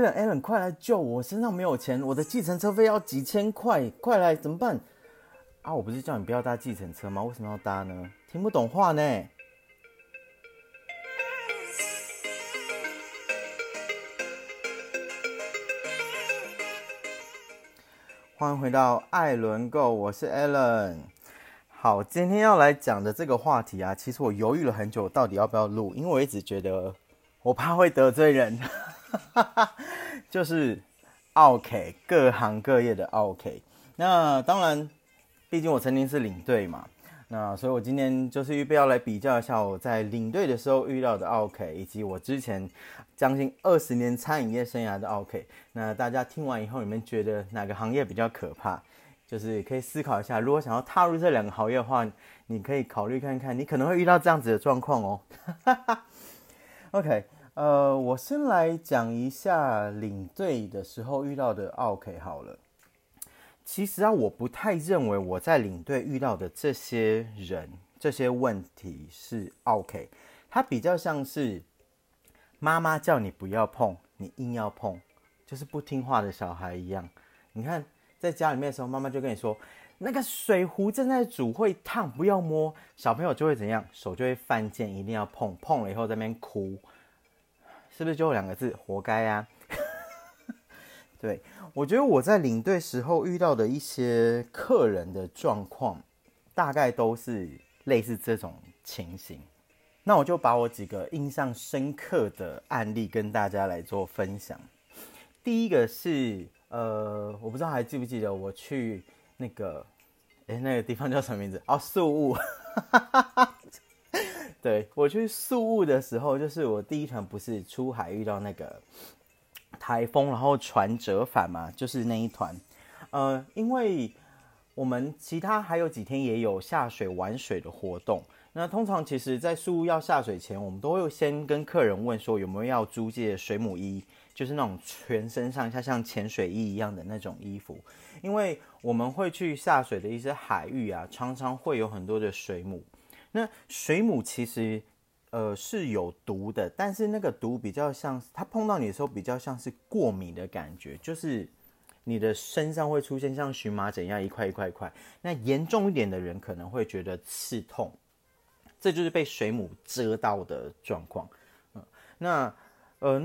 Ellen 快来救我，我身上没有钱，我的计程车费要几千块，快来，怎么办啊？我不是叫你不要搭计程车吗？为什么要搭呢？听不懂话呢。欢迎回到艾伦购，我是 Ellen。 好，今天要来讲的这个话题啊，其实我犹豫了很久到底要不要录，因为我一直觉得我怕会得罪人就是奥客，各行各业的奥客。那当然毕竟我曾经是领队嘛，那所以我今天就是预备要来比较一下我在领队的时候遇到的奥客，以及我之前将近20年餐饮业生涯的 OK， 那大家听完以后，你们觉得哪个行业比较可怕？就是可以思考一下，如果想要踏入这两个行业的话，你可以考虑看看，你可能会遇到这样子的状况哦。OK， 我先来讲一下领队的时候遇到的 OK 好了。其实啊，我不太认为我在领队遇到的这些人、这些问题是 OK， 它比较像是妈妈叫你不要碰，你硬要碰，就是不听话的小孩一样。你看，在家里面的时候，妈妈就跟你说，那个水壶正在煮会烫，不要摸。小朋友就会怎样，手就会犯贱，一定要碰，碰了以后在那边哭，是不是就有两个字，活该啊？对，我觉得我在领队时候遇到的一些客人的状况，大概都是类似这种情形。那我就把我几个印象深刻的案例跟大家来做分享。第一个是，我不知道还记不记得我去那个，那个地方叫什么名字？哦，宿务。对，我去宿务的时候，就是我第一团不是出海遇到那个台风，然后船折返嘛，就是那一团。因为我们其他还有几天也有下水玩水的活动。那通常其实在宿务要下水前，我们都会先跟客人问说有没有要租借水母衣，就是那种全身上下像潜水衣一样的那种衣服，因为我们会去下水的一些海域啊，常常会有很多的水母。那水母其实是有毒的，但是那个毒比较像它碰到你的时候比较像是过敏的感觉，就是你的身上会出现像荨麻疹一样一块一块一块。那严重一点的人可能会觉得刺痛，这就是被水母蛰到的状况。那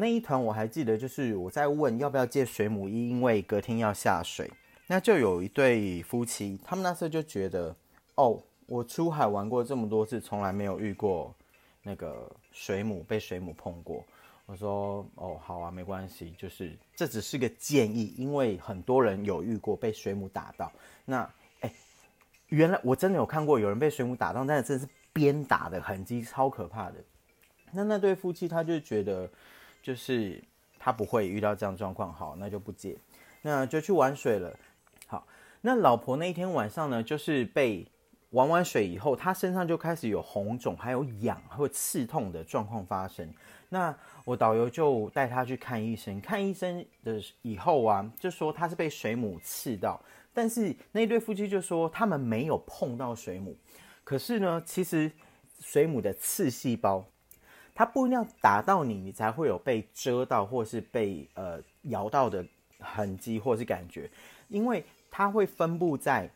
一团我还记得，就是我在问要不要借水母衣，因为隔天要下水。那就有一对夫妻，他们那时候就觉得，哦，我出海玩过这么多次，从来没有遇过那个水母，被水母碰过。我说，哦，好啊，没关系，就是这只是个建议，因为很多人有遇过被水母打到。那原来我真的有看过有人被水母打到，但是真的是鞭打的痕迹，超可怕的。那对夫妻他就觉得，就是他不会遇到这样状况，好，那就不借，那就去玩水了。好，那老婆那一天晚上呢，就是被玩完水以后，她身上就开始有红肿，还有痒，还有刺痛的状况发生。那我导游就带她去看医生，看医生的以后啊，就说她是被水母刺到，但是那对夫妻就说他们没有碰到水母。可是呢，其实水母的刺细胞，它不一定要打到你，你才会有被蛰到或是被咬到的痕迹或是感觉，因为它会分布在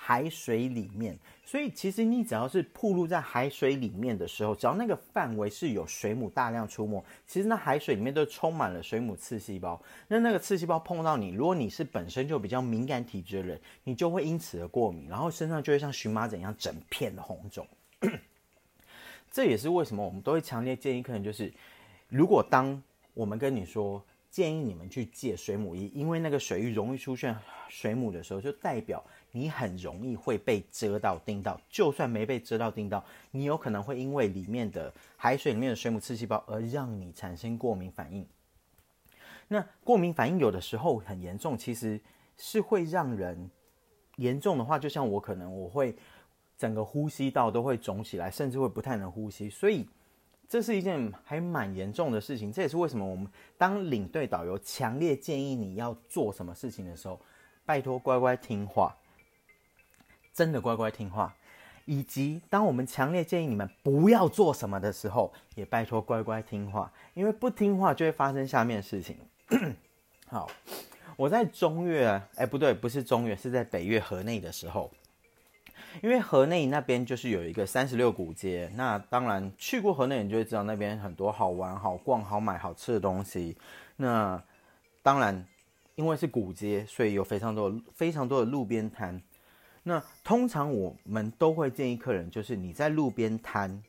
海水里面，所以其实你只要是暴露在海水里面的时候，只要那个范围是有水母大量出没，其实那海水里面都充满了水母刺细胞。那个刺细胞碰到你，如果你是本身就比较敏感体质的人，你就会因此而过敏，然后身上就会像荨麻疹一样整片的红肿。这也是为什么我们都会强烈建议客人，就是如果当我们跟你说建议你们去借水母衣，因为那个水域容易出现水母的时候，就代表你很容易会被蛰到叮到，就算没被蛰到叮到，你有可能会因为里面的海水里面的水母刺细胞而让你产生过敏反应。那过敏反应有的时候很严重，其实是会让人严重的话，就像我可能我会整个呼吸道都会肿起来，甚至会不太能呼吸，所以这是一件还蛮严重的事情。这也是为什么我们当领队导游强烈建议你要做什么事情的时候，拜托乖乖听话，真的乖乖听话。以及当我们强烈建议你们不要做什么的时候，也拜托乖乖听话，因为不听话就会发生下面的事情好，我在中越，不对，不是中越，是在北越河内的时候，因为河内那边就是有一个36古街，那当然去过河内你就会知道那边很多好玩、好逛、好买、好吃的东西。那当然，因为是古街，所以有非常多的路边摊。那通常我们都会建议客人，就是你在路边摊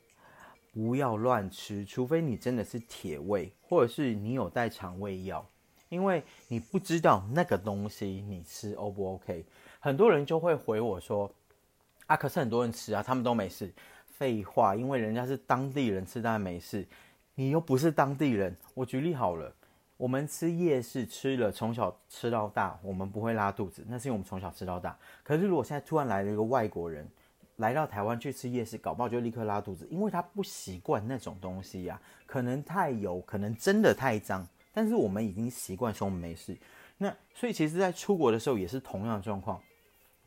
不要乱吃，除非你真的是铁胃，或者是你有带肠胃药，因为你不知道那个东西你吃 O 不 OK。很多人就会回我说，啊，可是很多人吃啊，他们都没事。废话，因为人家是当地人吃，当然没事。你又不是当地人。我举例好了，我们吃夜市吃了，从小吃到大，我们不会拉肚子，那是因为我们从小吃到大。可是如果现在突然来了一个外国人，来到台湾去吃夜市，搞不好就立刻拉肚子，因为他不习惯那种东西啊，可能太油，可能真的太脏。但是我们已经习惯说我们没事。那所以其实在出国的时候也是同样的状况，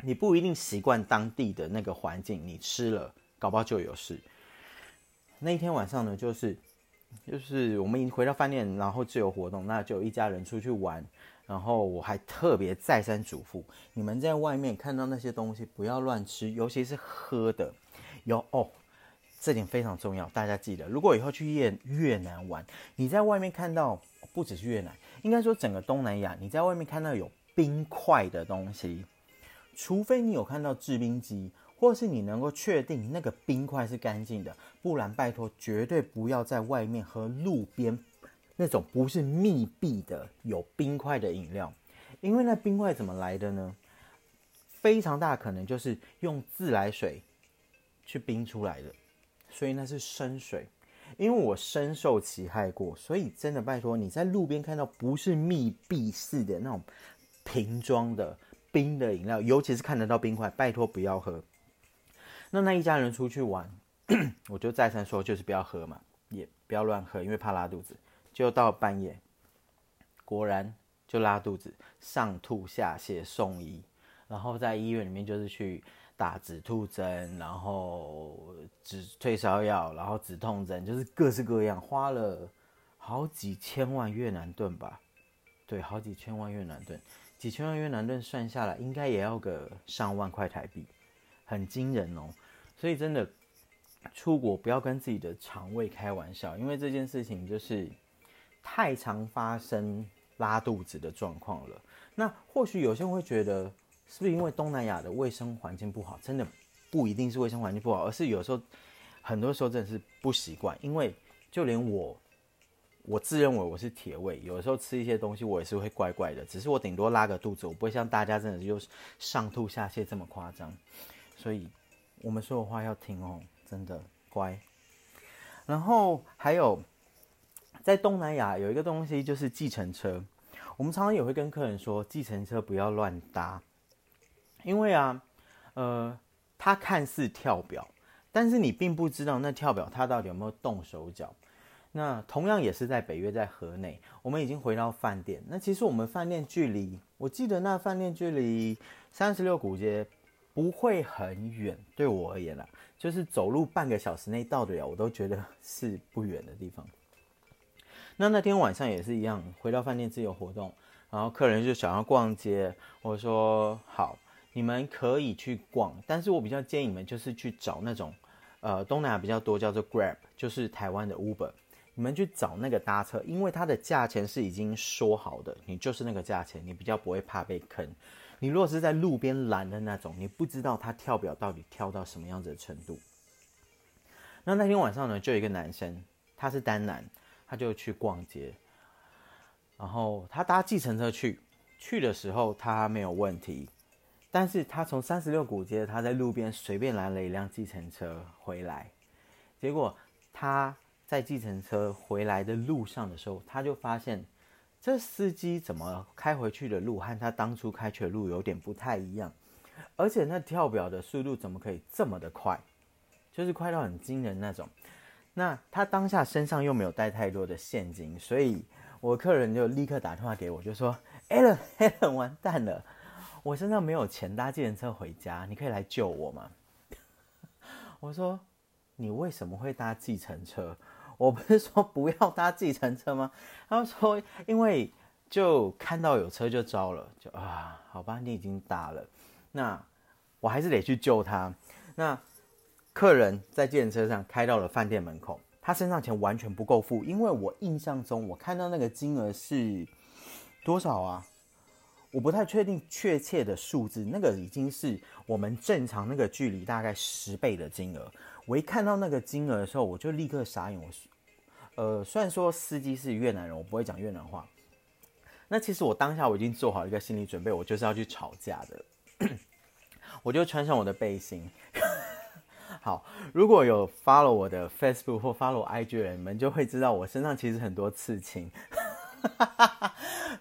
你不一定习惯当地的那个环境，你吃了搞不好就有事。那一天晚上呢，就是我们已经回到饭店，然后自由活动，那就有一家人出去玩。然后我还特别再三嘱咐，你们在外面看到那些东西不要乱吃，尤其是喝的。这点非常重要，大家记得。如果以后去越南玩，你在外面看到，不只是越南，应该说整个东南亚，你在外面看到有冰块的东西，除非你有看到制冰机，或是你能够确定那个冰块是干净的，不然拜托绝对不要在外面喝路边那种不是密闭的有冰块的饮料。因为那冰块怎么来的呢？非常大可能就是用自来水去冰出来的，所以那是生水。因为我深受其害过，所以真的拜托，你在路边看到不是密闭式的那种瓶装的冰的饮料，尤其是看得到冰块，拜托不要喝。那一家人出去玩，我就再三说，就是不要喝嘛，也不要乱喝，因为怕拉肚子。就到半夜，果然就拉肚子，上吐下泻，送医。然后在医院里面就是去打止吐针，然后退烧药，然后止痛针，就是各式各样，花了好几千万越南盾吧？对，好几千万越南盾，几千万越南盾算下来，应该也要个上万块台币。很惊人哦，所以真的出国不要跟自己的肠胃开玩笑，因为这件事情就是太常发生拉肚子的状况了。那或许有些人会觉得，是不是因为东南亚的卫生环境不好？真的不一定是卫生环境不好，而是有时候很多时候真的是不习惯。因为就连我自认为我是铁胃，有时候吃一些东西我也是会怪怪的，只是我顶多拉个肚子，我不会像大家真的就上吐下泻这么夸张。所以我们说的话要听哦，真的乖。然后还有在东南亚有一个东西就是计程车，我们常常也会跟客人说计程车不要乱搭，因为它看似跳表，但是你并不知道那跳表它到底有没有动手脚。那同样也是在北越，在河内，我们已经回到饭店。那其实我们饭店距离，我记得那饭店距离36古街不会很远，对我而言啦，就是走路半个小时内到得了，我都觉得是不远的地方。那天晚上也是一样，回到饭店自由活动，然后客人就想要逛街，我说好，你们可以去逛，但是我比较建议你们就是去找那种，东南亚比较多叫做 Grab， 就是台湾的 Uber， 你们去找那个搭车，因为它的价钱是已经说好的，你就是那个价钱，你比较不会怕被坑。你如果是在路边拦的那种，你不知道他跳表到底跳到什么样子的程度。那天晚上呢，就有一个男生，他是单男，他就去逛街，然后他搭计程车去的时候他没有问题，但是他从36古街，他在路边随便拦了一辆计程车回来，结果他在计程车回来的路上的时候，他就发现这司机怎么开回去的路和他当初开去的路有点不太一样，而且那跳表的速度怎么可以这么的快，就是快到很惊人那种。那他当下身上又没有带太多的现金，所以我客人就立刻打电话给我，就说 Alan 完蛋了，我身上没有钱搭计程车回家，你可以来救我吗？我说你为什么会搭计程车？我不是说不要搭计程车吗？他说因为就看到有车就招了，就啊，好吧，你已经打了，那我还是得去救他。那客人在计程车上开到了饭店门口，他身上钱完全不够付，因为我印象中我看到那个金额是多少啊？我不太确定确切的数字，那个已经是我们正常那个距离大概10倍的金额。我一看到那个金额的时候，我就立刻傻眼。虽然说司机是越南人，我不会讲越南话。那其实我当下我已经做好一个心理准备，我就是要去吵架的。我就穿上我的背心。好，如果有 follow 我的 Facebook 或 follow IG 的人，你们就会知道我身上其实很多刺青。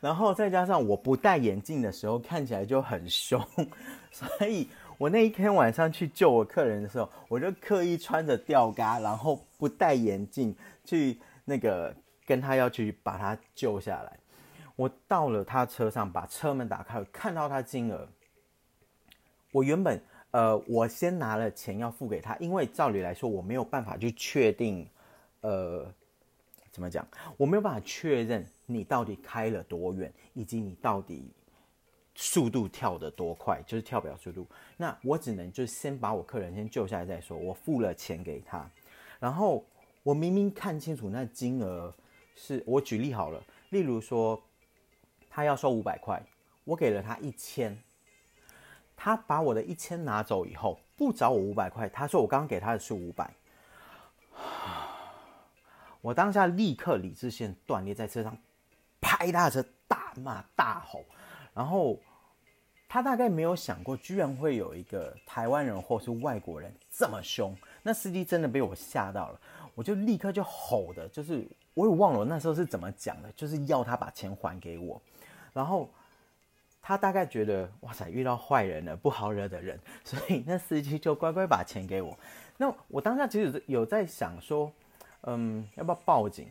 然后再加上我不戴眼镜的时候看起来就很凶，所以我那一天晚上去救我客人的时候，我就刻意穿着吊嘎，然后不戴眼镜去那个跟他要去把他救下来。我到了他车上，把车门打开，看到他金额，我原本我先拿了钱要付给他，因为照理来说我没有办法去确定，怎么讲？我没有办法确认你到底开了多远，以及你到底速度跳得多快，就是跳表速度。那我只能就先把我客人先救下来再说。我付了钱给他，然后我明明看清楚那金额是，我举例好了，例如说他要收500块，我给了他1000，他把我的1000拿走以后不找我500块，他说我刚刚给他的是500。我当下立刻理智线断裂，在车上拍他的车，大骂大吼，然后他大概没有想过，居然会有一个台湾人或是外国人这么凶。那司机真的被我吓到了，我就立刻就吼的，就是我也忘了我那时候是怎么讲的，就是要他把钱还给我。然后他大概觉得哇塞，遇到坏人了，不好惹的人，所以那司机就乖乖把钱给我。那我当下其实有在想说，要不要报警？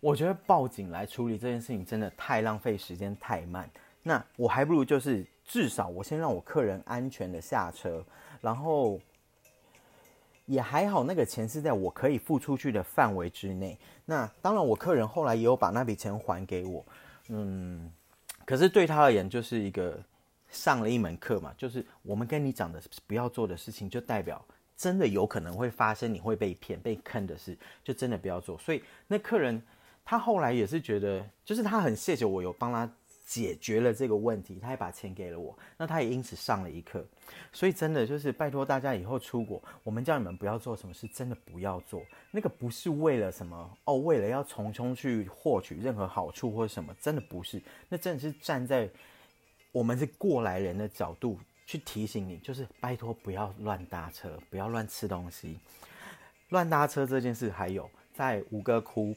我觉得报警来处理这件事情真的太浪费时间，太慢。那我还不如就是至少我先让我客人安全的下车，然后也还好那个钱是在我可以付出去的范围之内。那当然我客人后来也有把那笔钱还给我，可是对他而言就是一个上了一门课嘛，就是我们跟你讲的不要做的事情，就代表真的有可能会发生，你会被骗、被坑的事，就真的不要做。所以那客人他后来也是觉得，就是他很谢谢我有帮他解决了这个问题，他也把钱给了我，那他也因此上了一课。所以真的就是拜托大家以后出国，我们叫你们不要做什么事，真的不要做。那个不是为了什么哦，为了要从中去获取任何好处或什么，真的不是。那真的是站在我们是过来人的角度去提醒你，就是拜托不要乱搭车，不要乱吃东西。乱搭车这件事，还有在吴哥窟，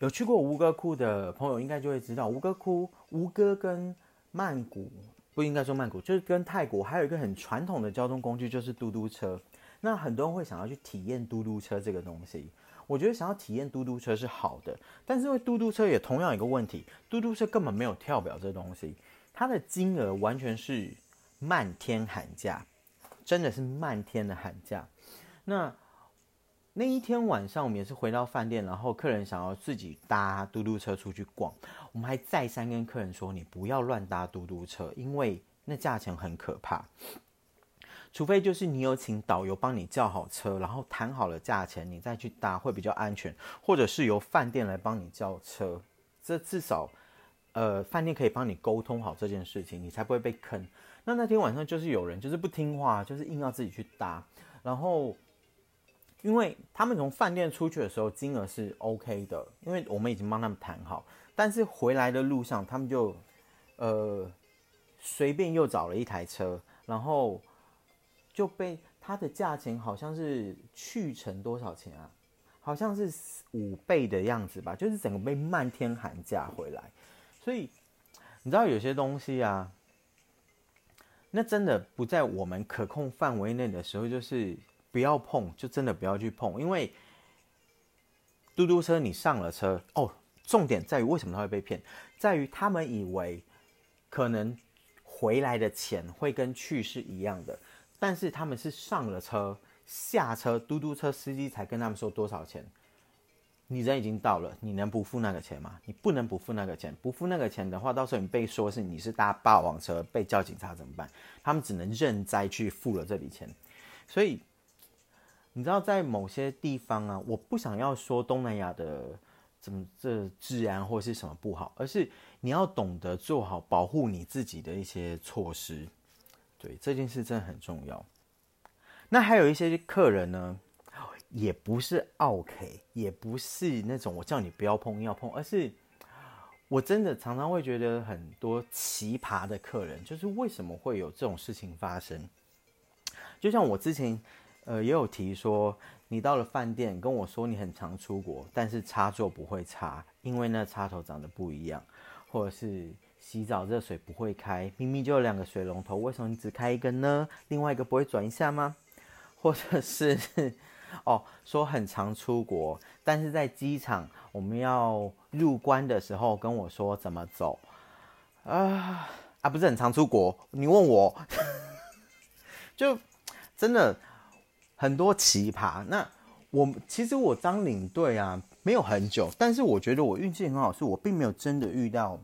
有去过吴哥窟的朋友应该就会知道，吴哥窟，吴哥跟曼谷，不应该说曼谷，就是跟泰国还有一个很传统的交通工具就是嘟嘟车。那很多人会想要去体验嘟嘟车这个东西，我觉得想要体验嘟嘟车是好的，但是因为嘟嘟车也同样一个问题，嘟嘟车根本没有跳表这东西，它的金额完全是漫天喊价，真的是漫天的喊价。那一天晚上我们也是回到饭店，然后客人想要自己搭嘟嘟车出去逛，我们还再三跟客人说你不要乱搭嘟嘟车，因为那价钱很可怕，除非就是你有请导游帮你叫好车，然后谈好了价钱你再去搭会比较安全，或者是由饭店来帮你叫车，这至少饭店可以帮你沟通好这件事情，你才不会被坑。那天晚上就是有人就是不听话，就是硬要自己去搭，然后因为他们从饭店出去的时候金额是 OK 的，因为我们已经帮他们谈好，但是回来的路上他们就随便又找了一台车，然后就被他的价钱好像是去程多少钱啊，好像是5倍的样子吧，就是整个被漫天喊价回来。所以你知道有些东西啊，那真的不在我们可控范围内的时候，就是不要碰，就真的不要去碰。因为嘟嘟车你上了车哦，重点在于为什么他会被骗，在于他们以为可能回来的钱会跟去是一样的，但是他们是上了车下车，嘟嘟车司机才跟他们说多少钱，你人已经到了，你能不付那个钱吗？你不能不付那个钱，不付那个钱的话，到时候你被说是你是搭霸王车，被叫警察怎么办？他们只能认栽去付了这笔钱。所以你知道在某些地方啊，我不想要说东南亚的怎么这治安或是什么不好，而是你要懂得做好保护你自己的一些措施。对，这件事真的很重要。那还有一些客人呢，也不是 OK， 也不是那种我叫你不要碰要碰，而是我真的常常会觉得很多奇葩的客人，就是为什么会有这种事情发生？就像我之前也有提说，你到了饭店跟我说你很常出国，但是插座不会插，因为那插头长得不一样，或者是洗澡热水不会开，明明就有两个水龙头，为什么你只开一个呢？另外一个不会转一下吗？或者是哦，说很常出国，但是在机场我们要入关的时候跟我说怎么走啊，不是很常出国，你问我就真的很多奇葩。那其实我当领队啊没有很久，但是我觉得我运气很好，是我并没有真的遇到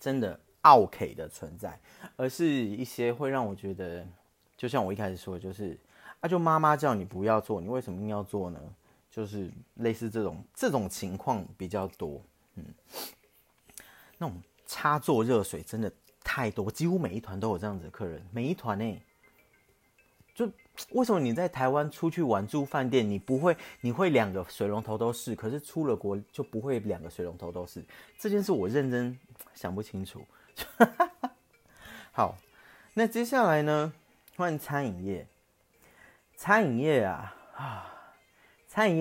真的 OK 的存在，而是一些会让我觉得就像我一开始说的，就是啊，就妈妈叫你不要做，你为什么硬要做呢？就是类似这种情况比较多。嗯，那种插座热水真的太多，几乎每一团都有这样子的客人，每一团欸。就为什么你在台湾出去玩住饭店，你会两个水龙头都是，可是出了国就不会两个水龙头都是？这件事我认真想不清楚。好，那接下来呢，换餐饮业。餐饮业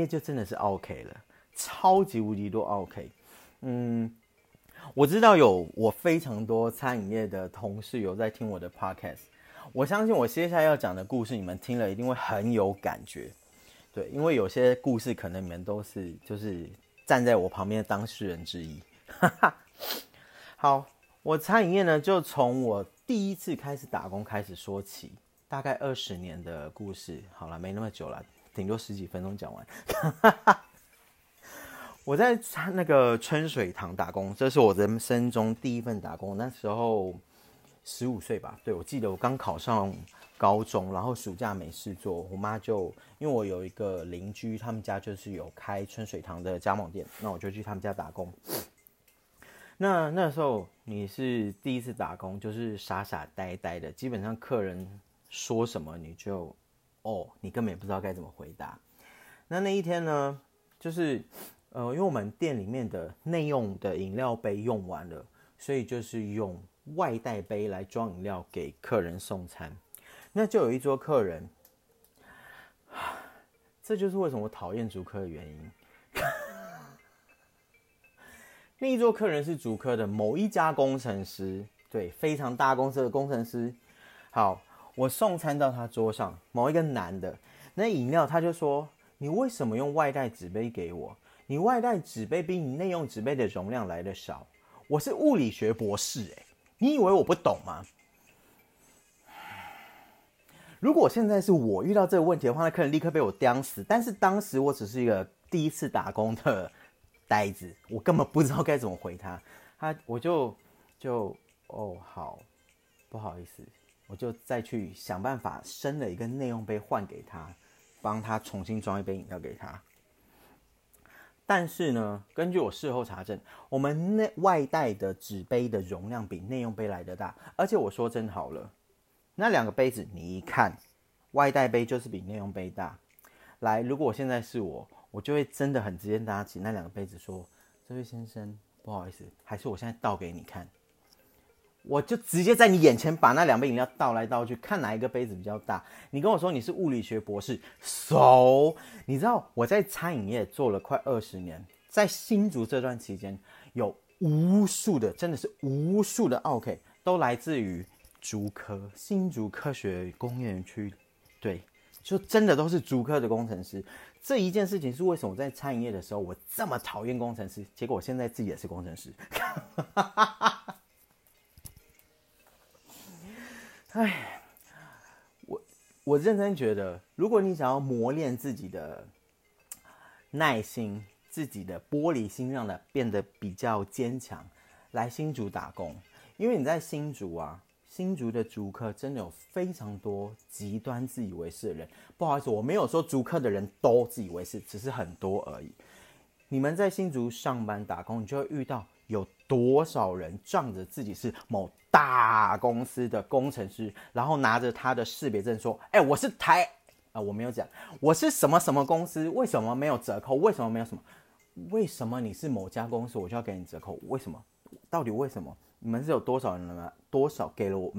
就真的是 OK 了，超级无敌多 OK。嗯，我知道有我非常多餐饮业的同事有在听我的 podcast， 我相信我接下来要讲的故事，你们听了一定会很有感觉。对，因为有些故事可能你们都是就是站在我旁边的当事人之一。好，我餐饮业呢，就从我第一次开始打工开始说起。大概20年的故事，好了，没那么久了，顶多10几分钟讲完。我在那个春水堂打工，这是我人生中第一份打工。那时候15岁吧，对，我记得我刚考上高中，然后暑假没事做，我妈就因为我有一个邻居，他们家就是有开春水堂的加盟店，那我就去他们家打工。那时候你是第一次打工，就是傻傻呆呆的，基本上客人说什么你就你根本也不知道该怎么回答。那一天呢，就是因为我们店里面的内用的饮料杯用完了，所以就是用外带杯来装饮料给客人送餐。那就有一桌客人，这就是为什么我讨厌竹科的原因。那一桌客人是竹科的某一家工程师，对，非常大公司的工程师。好，我送餐到他桌上，某一个男的，那饮料他就说：“你为什么用外带纸杯给我？你外带纸杯比你内用纸杯的容量来得少。我是物理学博士欸，你以为我不懂吗？”如果现在是我遇到这个问题的话，那客人立刻被我刁死。但是当时我只是一个第一次打工的呆子，我根本不知道该怎么回他。我就好，不好意思。我就再去想办法生了一个内用杯换给他，帮他重新装一杯饮料给他。但是呢，根据我事后查证，我们外带的纸杯的容量比内用杯来得大，而且我说真好了，那两个杯子你一看，外带杯就是比内用杯大。来，如果我现在是我就会真的很直接拿起那两个杯子说：“这位先生，不好意思，还是我现在倒给你看。”我就直接在你眼前把那两杯饮料倒来倒去，看哪一个杯子比较大。你跟我说你是物理学博士 ，so 你知道我在餐饮业做了快20年，在新竹这段期间，有无数的，真的是无数的 OK， 都来自于竹科，新竹科学工业园区，对，就真的都是竹科的工程师。这一件事情是为什么我在餐饮业的时候我这么讨厌工程师，结果我现在自己也是工程师。哎，我认真觉得，如果你想要磨练自己的耐心、自己的玻璃心让它变得比较坚强，来新竹打工。因为你在新竹啊，新竹的竹科真的有非常多极端自以为是的人，不好意思，我没有说竹科的人都自以为是，只是很多而已。你们在新竹上班打工，你就会遇到有多少人仗着自己是某大公司的工程师，然后拿着他的识别证说，哎，我是台我没有讲我是什么什么公司，为什么没有折扣，为什么没有什么，为什么你是某家公司我就要给你折扣，为什么，到底为什么？你们是有多少人呢？多少给了我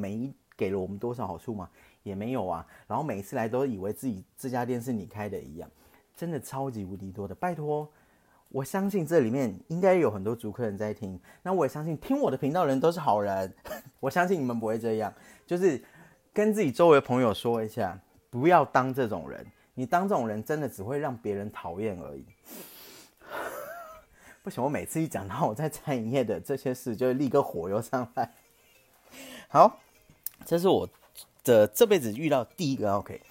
们多少好处吗？也没有啊。然后每一次来都以为自己这家店是你开的一样，真的超级无敌多的。拜托，我相信这里面应该有很多竹科人在听，那我也相信听我的频道的人都是好人，我相信你们不会这样。就是跟自己周围朋友说一下，不要当这种人，你当这种人真的只会让别人讨厌而已。不行，我每次一讲到我在餐饮业的这些事，就会立刻火又上来。好，这是我的这辈子遇到第一个 OK。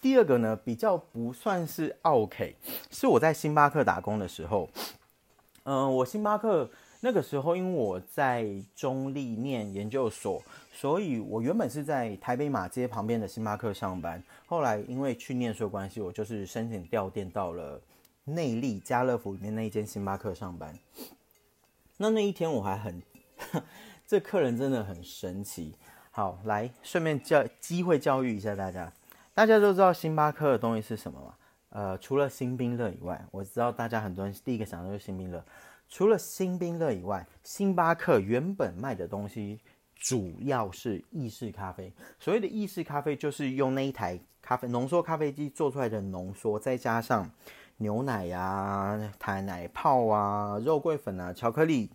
第二个呢，比较不算是 OK， 是我在星巴克打工的时候。我星巴克那个时候，因为我在中立念研究所，所以我原本是在台北马街旁边的星巴克上班。后来因为去念书的关系，我就是申请调店到了内坜家乐福里面那一间星巴克上班。那一天我还很这客人真的很神奇。好，来顺便机会教育一下大家。大家都知道星巴克的东西是什么吗？除了星冰乐以外，我知道大家很多人第一个想到就是星冰乐。除了星冰乐以外，星巴克原本卖的东西主要是意式咖啡。所谓的意式咖啡，就是用那一台浓缩咖啡机做出来的浓缩，再加上牛奶啊、奶泡啊、肉桂粉啊、巧克力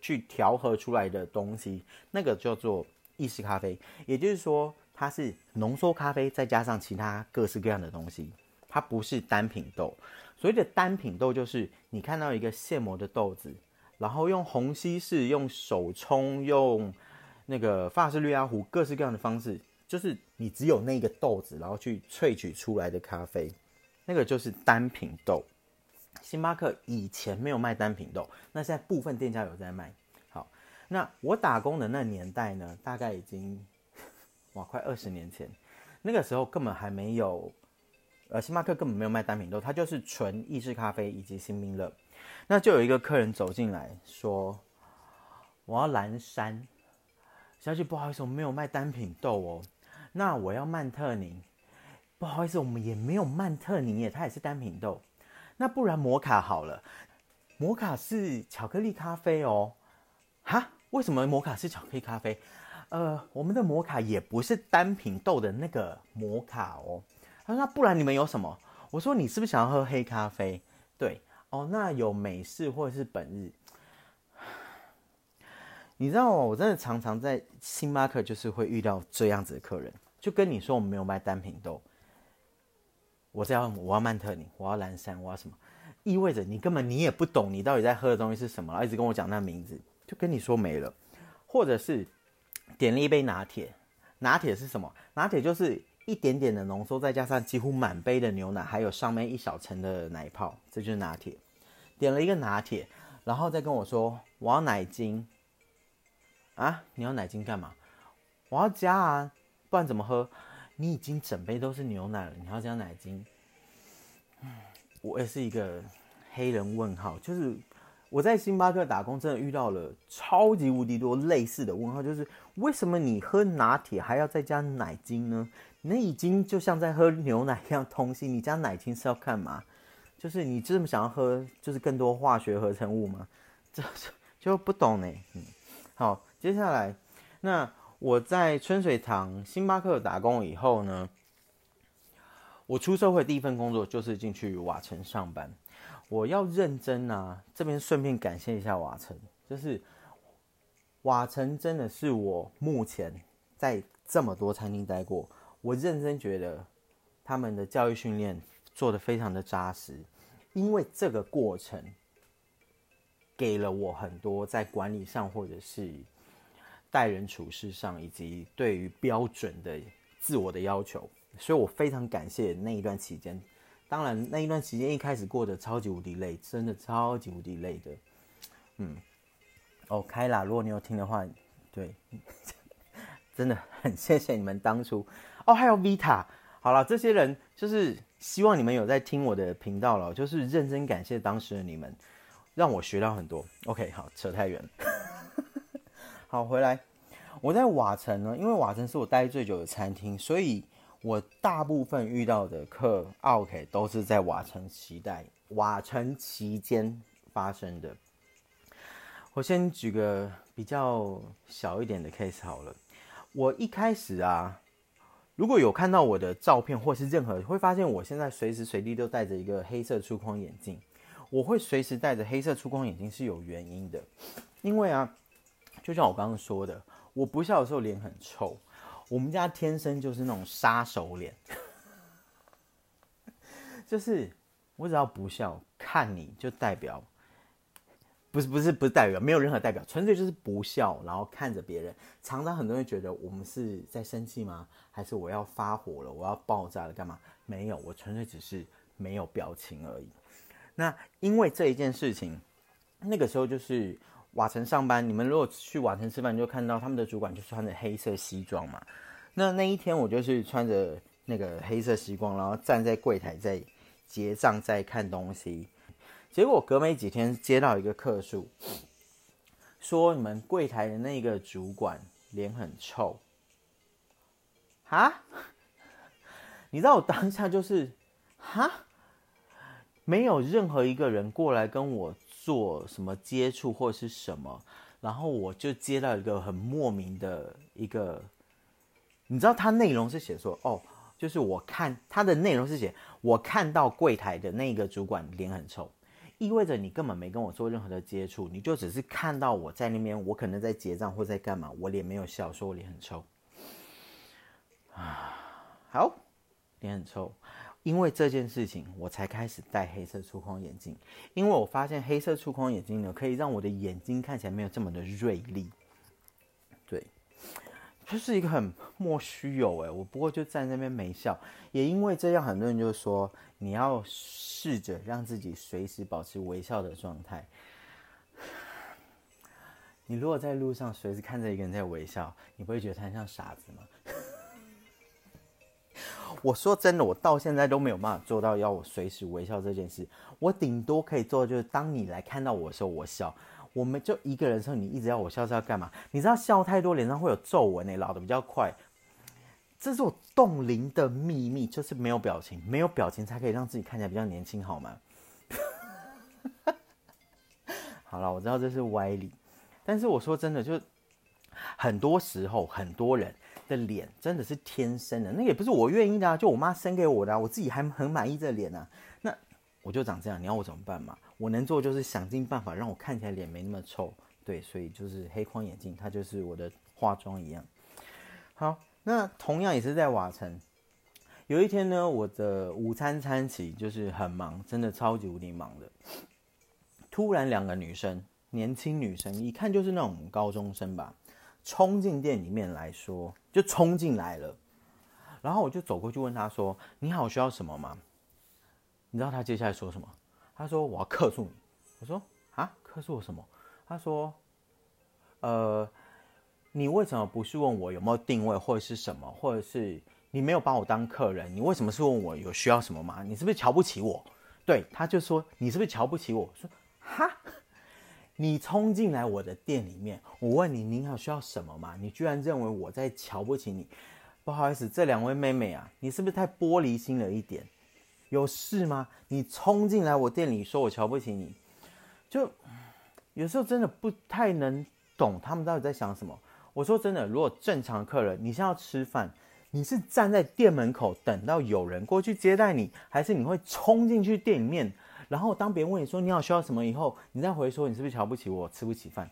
去调和出来的东西，那个叫做意式咖啡。也就是说，它是浓缩咖啡再加上其他各式各样的东西，它不是单品豆。所谓的单品豆，就是你看到一个现磨的豆子，然后用虹吸式、用手冲、用那个法式滤压壶，各式各样的方式，就是你只有那个豆子，然后去萃取出来的咖啡。那个就是单品豆，星巴克以前没有卖单品豆，那现在部分店家有在卖。好，那我打工的那年代呢，大概已经快20年前，那个时候根本还没有，星巴克根本没有卖单品豆，它就是纯意式咖啡以及星冰乐。那就有一个客人走进来说：“我要蓝山，小姐不好意思，我们没有卖单品豆哦。那我要曼特宁。”不好意思，我们也没有曼特宁耶，它也是单品豆。那不然摩卡好了，摩卡是巧克力咖啡哦。哈？为什么摩卡是巧克力咖啡？我们的摩卡也不是单品豆的那个摩卡哦。他说那不然你们有什么？我说你是不是想要喝黑咖啡？对哦，那有美式或者是本日。你知道我真的常常在星巴克就是会遇到这样子的客人，就跟你说我们没有卖单品豆。我要曼特宁，我要蓝山，我要什么，意味着你根本你也不懂你到底在喝的东西是什么，然后一直跟我讲那名字，就跟你说没了。或者是点了一杯拿铁，拿铁是什么？拿铁就是一点点的浓缩，再加上几乎满杯的牛奶，还有上面一小层的奶泡，这就是拿铁。点了一个拿铁，然后再跟我说我要奶精啊，你要奶精干嘛？我要加啊，不然怎么喝？你已经整杯都是牛奶了，你还要加奶精？我也是一个黑人问号，就是我在星巴克打工，真的遇到了超级无敌多类似的问号，就是为什么你喝拿铁还要再加奶精呢？那已经就像在喝牛奶一样东西，你加奶精是要干嘛？就是你这么想要喝，就是更多化学合成物吗？这就不懂呢。好，接下来那。我在春水堂星巴克打工以后呢，我出社会第一份工作就是进去瓦城上班。我要认真啊，这边顺便感谢一下瓦城，就是瓦城真的是我目前在这么多餐厅待过，我认真觉得他们的教育训练做得非常的扎实，因为这个过程给了我很多在管理上或者是待人处事上以及对于标准的自我的要求，所以我非常感谢那一段期间当然那一段时间一开始过得超级无敌累，真的超级无敌累的。嗯，哦，开啦，如果你有听的话，对，真的很谢谢你们当初。哦，还有 Vita， 好啦，这些人就是希望你们有在听我的频道了，就是认真感谢当时的你们，让我学到很多。OK， 好，扯太远。好，回来。我在瓦城呢，因为瓦城是我待最久的餐厅，所以我大部分遇到的客 OK 都是在瓦城期间发生的。我先举个比较小一点的 case 好了。我一开始啊，如果有看到我的照片或是任何，会发现我现在随时随地都戴着一个黑色粗框眼镜。我会随时戴着黑色粗框眼镜是有原因的，因为啊，就像我刚刚说的，我不笑的时候脸很臭，我们家天生就是那种杀手脸，就是我只要不笑，看你就代表，不是代表，没有任何代表，纯粹就是不笑，然后看着别人。常常很多人会觉得我们是在生气吗？还是我要发火了，我要爆炸了，干嘛？没有，我纯粹只是没有表情而已。那因为这一件事情，那个时候就是瓦城上班，你们如果去瓦城吃饭，你就看到他们的主管就穿着黑色西装嘛。那一天我就是穿着那个黑色西装，然后站在柜台在结账，在看东西。结果隔没几天接到一个客诉，说你们柜台的那个主管脸很臭。哈？你知道我当下就是哈？没有任何一个人过来跟我做什么接触或是什么，然后我就接到一个很莫名的一个，你知道它内容是写说，哦，就是我看它的内容是写我看到柜台的那个主管脸很臭，意味着你根本没跟我做任何的接触，你就只是看到我在那边，我可能在结账或在干嘛，我脸没有笑，说我脸很臭，好，脸很臭。因为这件事情我才开始戴黑色粗框眼镜，因为我发现黑色粗框眼镜呢可以让我的眼睛看起来没有这么的锐利。对，就是一个很莫须有耶，我不过就站在那边没笑。也因为这样，很多人就说你要试着让自己随时保持微笑的状态。你如果在路上随时看着一个人在微笑，你不会觉得他很像傻子吗？我说真的，我到现在都没有办法做到要我随时微笑这件事。我顶多可以做的就是，当你来看到我的时候，我笑。我们就一个人的时候，你一直要我笑是要干嘛？你知道笑太多脸上会有皱纹欸，老得比较快。这是我冻龄的秘密，就是没有表情，没有表情才可以让自己看起来比较年轻，好吗？好了，我知道这是歪理，但是我说真的，就很多时候很多人的脸真的是天生的，那也不是我愿意的啊，就我妈生给我的啊，我自己还很满意这脸啊，那我就长这样，你要我怎么办嘛？我能做就是想尽办法让我看起来脸没那么臭，对，所以就是黑框眼镜，它就是我的化妆一样。好，那同样也是在瓦城，有一天呢，我的午餐餐期就是很忙，真的超级无敌忙的，突然两个女生，年轻女生，一看就是那种高中生吧，冲进店里面来说，就冲进来了，然后我就走过去问他说：“你好，需要什么吗？”你知道他接下来说什么？他说：“我要客诉你。”我说：“啊，客诉我什么？”他说：“你为什么不是问我有没有定位或者是什么，或者是你没有把我当客人？你为什么是问我有需要什么吗？你是不是瞧不起我？”对，他就说：“你是不是瞧不起我？”我说：“哈。”你冲进来我的店里面，我问你您好需要什么吗？你居然认为我在瞧不起你，不好意思，这两位妹妹啊，你是不是太玻璃心了一点？有事吗？你冲进来我店里说我瞧不起你，就有时候真的不太能懂他们到底在想什么。我说真的，如果正常客人，你现在要吃饭，你是站在店门口等到有人过去接待你，还是你会冲进去店里面？然后当别人问你说你好需要什么以后，你再回说你是不是瞧不起我，吃不起饭？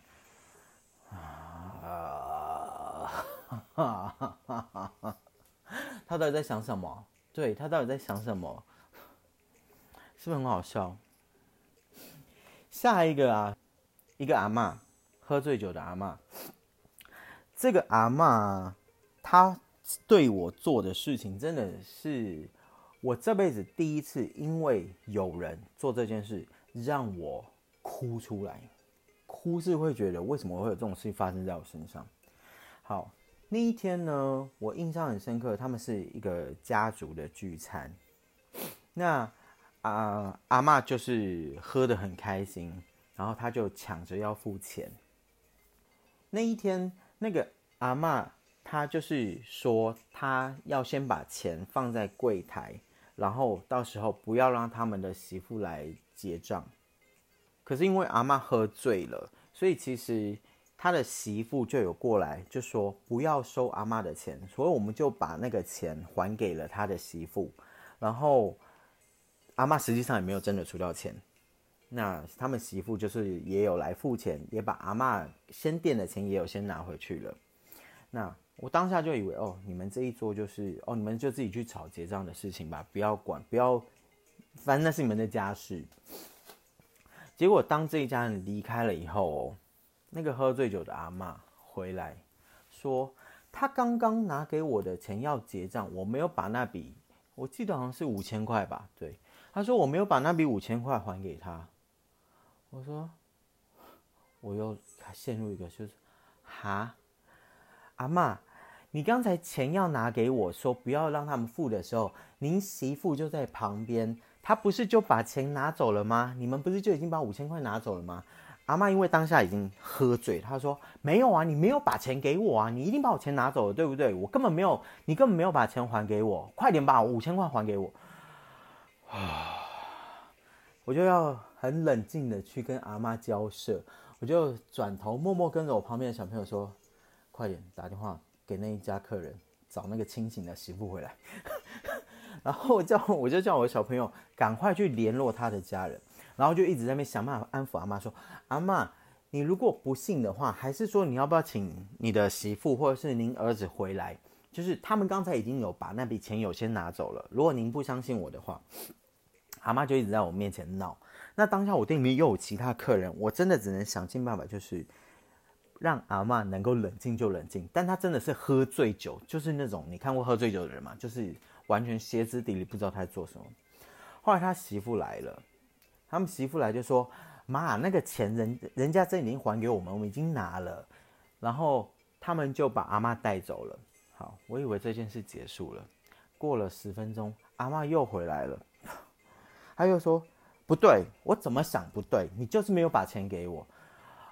他到底在想什么？对，他到底在想什么？是不是很好笑？下一个啊，一个阿嬷，喝醉酒的阿嬷。这个阿嬷，她对我做的事情真的是我这辈子第一次因为有人做这件事让我哭出来，哭是会觉得为什么会有这种事发生在我身上。好，那一天呢，我印象很深刻，他们是一个家族的聚餐，那阿嬷就是喝得很开心，然后她就抢着要付钱。那一天，那个阿嬷她就是说，她要先把钱放在柜台，然后到时候不要让他们的媳妇来结账。可是因为阿嬷喝醉了，所以其实她的媳妇就有过来就说不要收阿嬷的钱，所以我们就把那个钱还给了她的媳妇，然后阿嬷实际上也没有真的出到钱，那他们媳妇就是也有来付钱，也把阿嬷先垫的钱也有先拿回去了。那我当下就以为哦，你们这一桌就是哦，你们就自己去吵结账的事情吧，不要管，不要，反正那是你们的家事。结果当这一家人离开了以后哦，那个喝醉酒的阿嬷回来说，她刚刚拿给我的钱要结账，我没有把那笔，我记得好像是5000块吧，对。他说我没有把那笔5000块还给他，我说，我又陷入一个就是，哈，阿嬷，你刚才钱要拿给我说不要让他们付的时候，您媳妇就在旁边，她不是就把钱拿走了吗？你们不是就已经把5000块拿走了吗？阿嬷因为当下已经喝醉，她说没有啊，你没有把钱给我啊，你一定把我钱拿走了，对不对？我根本没有，你根本没有把钱还给我，快点把5000块还给我。我就要很冷静的去跟阿嬷交涉，我就转头默默跟着我旁边的小朋友说，快点打电话给那一家客人，找那个清醒的媳妇回来。然后我就叫我的小朋友赶快去联络他的家人，然后就一直在那边想办法安抚阿嬷说，阿嬷，你如果不信的话，还是说你要不要请你的媳妇或者是您儿子回来，就是他们刚才已经有把那笔钱有先拿走了，如果您不相信我的话。阿嬷就一直在我面前闹，那当下我店里面又有其他客人，我真的只能想尽办法，就是让阿嬷能够冷静就冷静。但她真的是喝醉酒，就是那种你看过喝醉酒的人嘛，就是完全歇斯底里，不知道她在做什么。后来她媳妇来了，他们媳妇来就说：“妈，那个钱人家这已经还给我们，我们已经拿了。”然后他们就把阿嬷带走了。好，我以为这件事结束了，过了10分钟，阿嬷又回来了。他又说不对，我怎么想不对，你就是没有把钱给我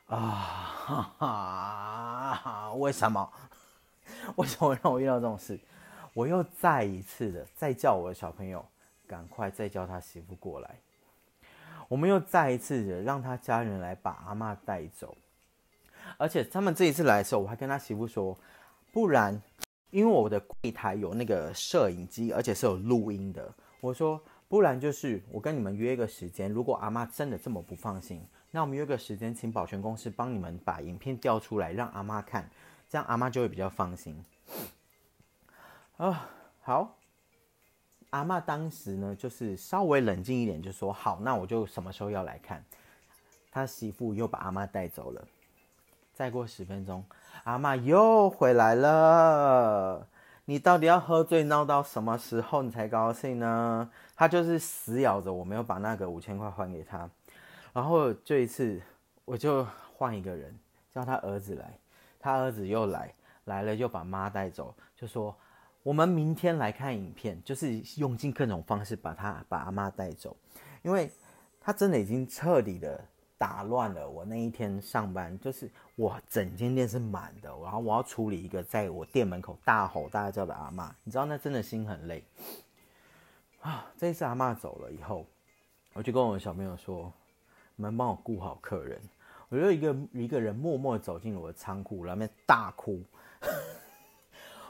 啊！为什么会让我遇到这种事？我又再一次的再叫我的小朋友赶快再叫他媳妇过来，我们又再一次的让他家人来把阿嬷带走。而且他们这一次来的时候，我还跟他媳妇说，不然因为我的柜台有那个摄影机，而且是有录音的，我说不然就是我跟你们约一个时间，如果阿嬷真的这么不放心，那我们约个时间请保全公司帮你们把影片调出来让阿嬷看，这样阿嬷就会比较放心啊。好，阿嬷当时呢就是稍微冷静一点，就说好，那我就什么时候要来看。他媳妇又把阿嬷带走了，再过10分钟阿嬷又回来了，你到底要喝醉闹到什么时候你才高兴呢？他就是死咬着我没有把那个5000块还给他。然后这一次我就换一个人叫他儿子来，他儿子又来了又把妈带走，就说我们明天来看影片，就是用尽各种方式把阿嬷带走。因为他真的已经彻底的打乱了我那一天上班，就是我整间店是满的，然后我要处理一个在我店门口大吼大叫的阿嬷，你知道那真的心很累啊。这一次阿嬷走了以后，我就跟我小朋友说，你们帮我顾好客人。我就一个人默默走进我的仓库，然后面大哭。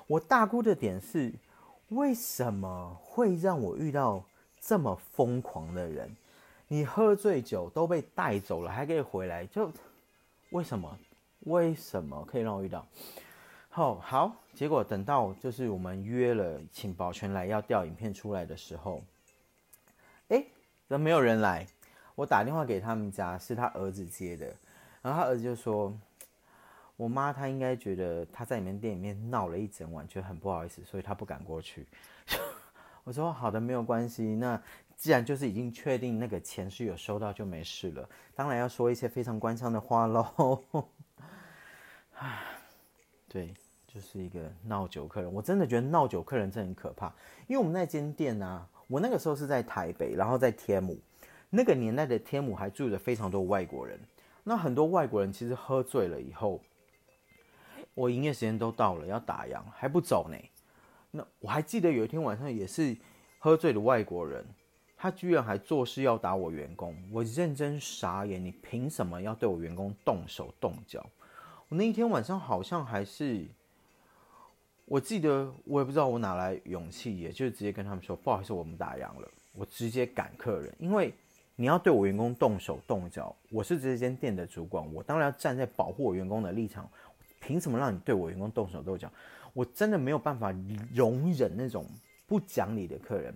我大哭的点是，为什么会让我遇到这么疯狂的人？你喝醉酒都被带走了，还可以回来，就为什么可以让我遇到？好，结果等到就是我们约了请保全来要调影片出来的时候，怎么没有人来？我打电话给他们家，是他儿子接的，然后他儿子就说，我妈她应该觉得她在你们店里面闹了一整晚，觉得很不好意思，所以她不敢过去。我说好的，没有关系，那既然就是已经确定那个钱是有收到就没事了，当然要说一些非常官腔的话咯。对，就是一个闹酒客人，我真的觉得闹酒客人真的很可怕。因为我们那间店啊，我那个时候是在台北，然后在天母，那个年代的天母还住着非常多外国人，那很多外国人其实喝醉了以后，我营业时间都到了要打烊还不走呢。那我还记得有一天晚上也是喝醉的外国人，他居然还作势要打我员工，我认真傻眼，你凭什么要对我员工动手动脚？我那一天晚上好像还是，我记得我也不知道我哪来勇气，也就是直接跟他们说不好意思，我们打烊了，我直接赶客人。因为你要对我员工动手动脚，我是这间店的主管，我当然要站在保护我员工的立场，凭什么让你对我员工动手动脚？我真的没有办法容忍那种不讲理的客人。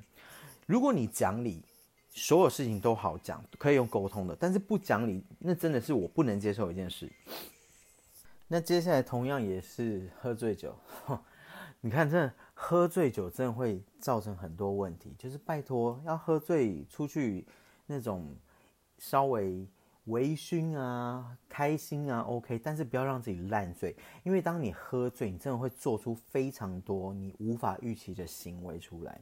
如果你讲理，所有事情都好讲，可以用沟通的，但是不讲理，那真的是我不能接受一件事。那接下来同样也是喝醉酒，你看真的喝醉酒真的会造成很多问题，就是拜托要喝醉出去那种稍微微醺啊开心啊 OK， 但是不要让自己烂醉，因为当你喝醉你真的会做出非常多你无法预期的行为出来。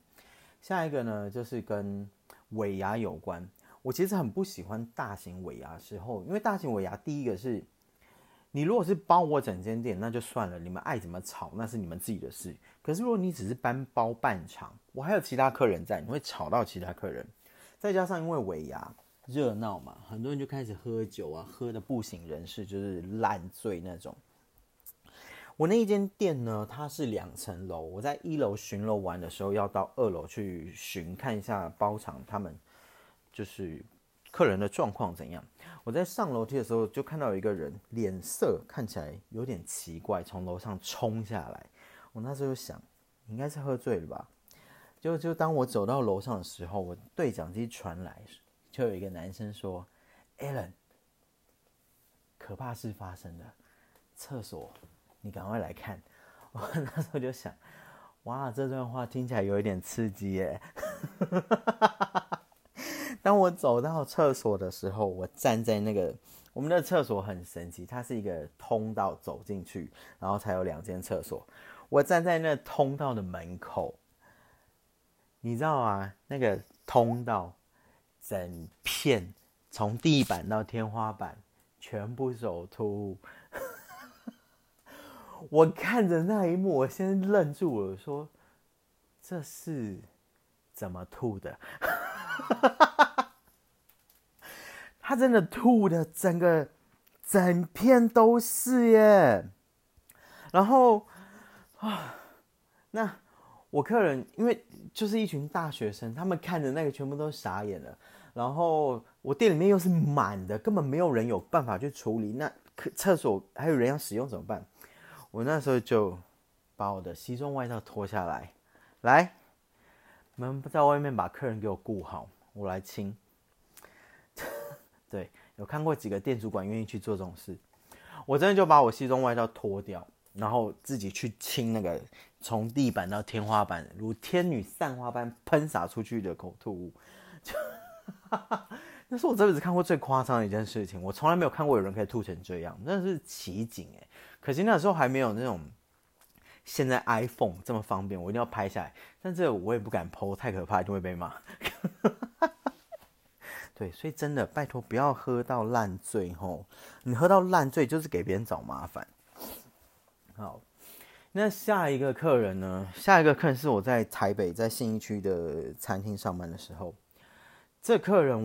下一个呢就是跟尾牙有关，我其实很不喜欢大型尾牙的时候，因为大型尾牙第一个是你如果是包我整间店那就算了，你们爱怎么吵那是你们自己的事，可是如果你只是单包半场，我还有其他客人在，你会吵到其他客人。再加上因为尾牙热闹嘛，很多人就开始喝酒啊，喝的不省人事，就是烂醉那种。我那一间店呢，它是2层楼，我在1楼巡楼完的时候要到2楼去巡，看一下包场他们就是客人的状况怎样。我在上楼梯的时候就看到一个人脸色看起来有点奇怪，从楼上冲下来，我那时候就想应该是喝醉了吧。就当我走到楼上的时候，我对讲机传来，就有一个男生说 Alan 可怕事发生了，厕所你赶快来看。我那时候就想哇，这段话听起来有一点刺激耶。当我走到厕所的时候，我站在那个我们的厕所很神奇，它是一个通道走进去然后才有2间厕所，我站在那通道的门口，你知道啊，那个通道整片从地板到天花板全部手突。我看着那一幕，我先愣住，我说这是怎么吐的？他真的吐的整片都是耶。然后啊，那我客人因为就是一群大学生，他们看着那个全部都傻眼了。然后我店里面又是满的，根本没有人有办法去处理，那厕所还有人要使用怎么办？我那时候就把我的西装外套脱下来，来，你们在外面把客人给我顾好，我来清。对，有看过几个店主管愿意去做这种事。我真的就把我西装外套脱掉，然后自己去清那个从地板到天花板如天女散花般喷洒出去的口吐物。那是我这辈子看过最夸张的一件事情，我从来没有看过有人可以吐成这样，真的是奇景耶。可惜那时候还没有那种现在 iPhone 这么方便，我一定要拍下来，但这我也不敢 po， 太可怕，一定会被骂。对，所以真的拜托不要喝到烂醉吼，你喝到烂醉就是给别人找麻烦。好，那下一个客人呢？下一个客人是我在台北在信义区的餐厅上班的时候，这客人